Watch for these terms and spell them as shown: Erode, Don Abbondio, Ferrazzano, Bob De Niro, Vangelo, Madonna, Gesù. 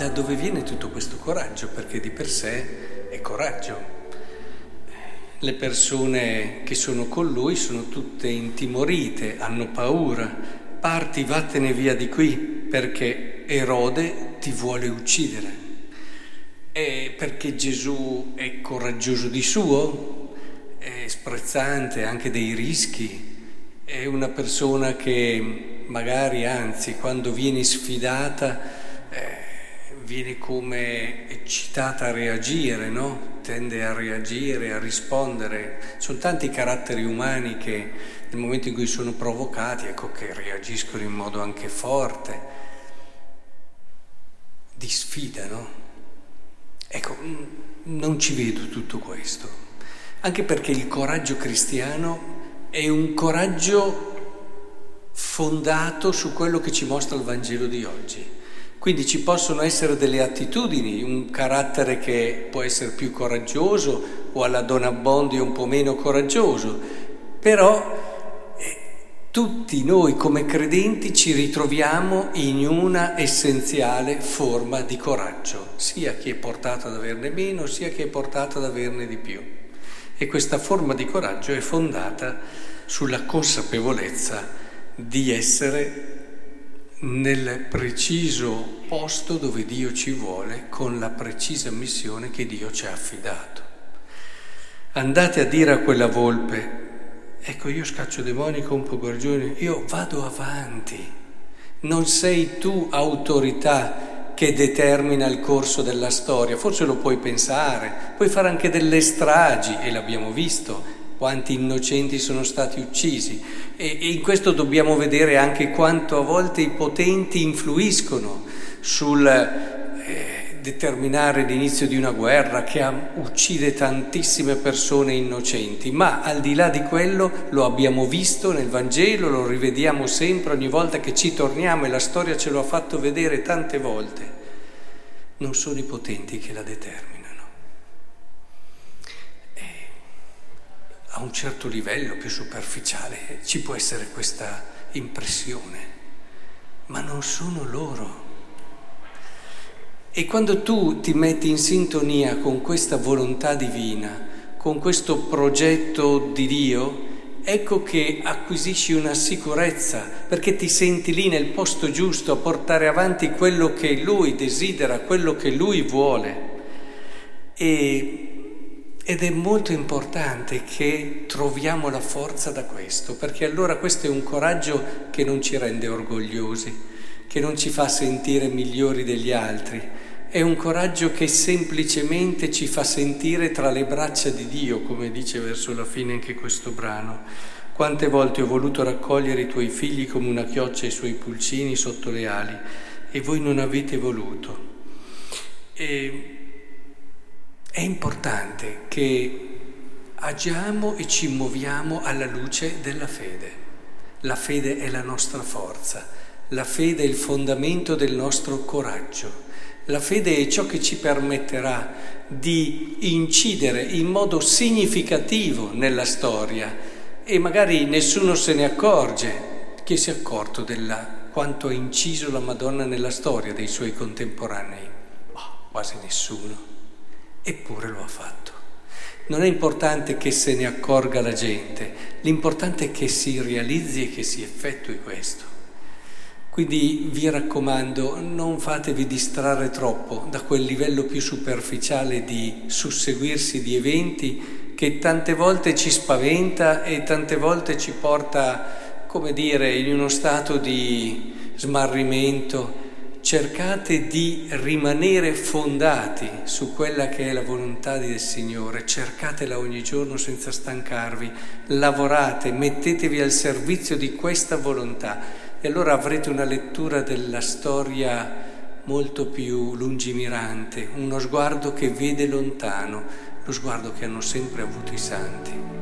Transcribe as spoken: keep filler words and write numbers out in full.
da dove viene tutto questo coraggio, perché di per sé è coraggio. Le persone che sono con lui sono tutte intimorite, hanno paura. Parti, vattene via di qui, perché Erode ti vuole uccidere. E perché Gesù è coraggioso di suo, è sprezzante anche dei rischi, è una persona che magari, anzi, quando viene sfidata eh, viene come eccitata a reagire, no? Tende a reagire, a rispondere. Sono tanti caratteri umani che nel momento in cui sono provocati, ecco che reagiscono in modo anche forte, di sfida, no? Ecco, non ci vedo tutto questo, anche perché il coraggio cristiano è un coraggio fondato su quello che ci mostra il Vangelo di oggi. Quindi ci possono essere delle attitudini, un carattere che può essere più coraggioso o alla Don Abbondio un po' meno coraggioso, però eh, tutti noi come credenti ci ritroviamo in una essenziale forma di coraggio, sia chi è portato ad averne meno, sia chi è portato ad averne di più. E questa forma di coraggio è fondata sulla consapevolezza di essere nel preciso posto dove Dio ci vuole, con la precisa missione che Dio ci ha affidato. Andate a dire a quella volpe: ecco, io scaccio demoni, compo guarigioni, io vado avanti. Non sei tu autorità che determina il corso della storia, forse lo puoi pensare, puoi fare anche delle stragi, e l'abbiamo visto, quanti innocenti sono stati uccisi, e, e in questo dobbiamo vedere anche quanto a volte i potenti influiscono sul eh, determinare l'inizio di una guerra che ha, uccide tantissime persone innocenti, ma al di là di quello lo abbiamo visto nel Vangelo, lo rivediamo sempre ogni volta che ci torniamo, e la storia ce lo ha fatto vedere tante volte. Non sono i potenti che la determinano. A un certo livello più superficiale ci può essere questa impressione, ma non sono loro. E quando tu ti metti in sintonia con questa volontà divina, con questo progetto di Dio, ecco che acquisisci una sicurezza, perché ti senti lì nel posto giusto a portare avanti quello che Lui desidera, quello che Lui vuole. E Ed è molto importante che troviamo la forza da questo, perché allora questo è un coraggio che non ci rende orgogliosi, che non ci fa sentire migliori degli altri, è un coraggio che semplicemente ci fa sentire tra le braccia di Dio, come dice verso la fine anche questo brano. Quante volte ho voluto raccogliere i tuoi figli come una chioccia i suoi pulcini sotto le ali, e voi non avete voluto. E... È importante che agiamo e ci muoviamo alla luce della fede. La fede è la nostra forza, la fede è il fondamento del nostro coraggio. La fede è ciò che ci permetterà di incidere in modo significativo nella storia, e magari nessuno se ne accorge. Chi si è accorto della quanto ha inciso la Madonna nella storia dei suoi contemporanei? Oh, quasi nessuno. Eppure lo ha fatto. Non è importante che se ne accorga la gente, l'importante è che si realizzi e che si effettui questo. Quindi vi raccomando, non fatevi distrarre troppo da quel livello più superficiale di susseguirsi di eventi che tante volte ci spaventa e tante volte ci porta, come dire, in uno stato di smarrimento. Cercate di rimanere fondati su quella che è la volontà del Signore, cercatela ogni giorno senza stancarvi, lavorate, mettetevi al servizio di questa volontà, e allora avrete una lettura della storia molto più lungimirante, uno sguardo che vede lontano, lo sguardo che hanno sempre avuto i santi.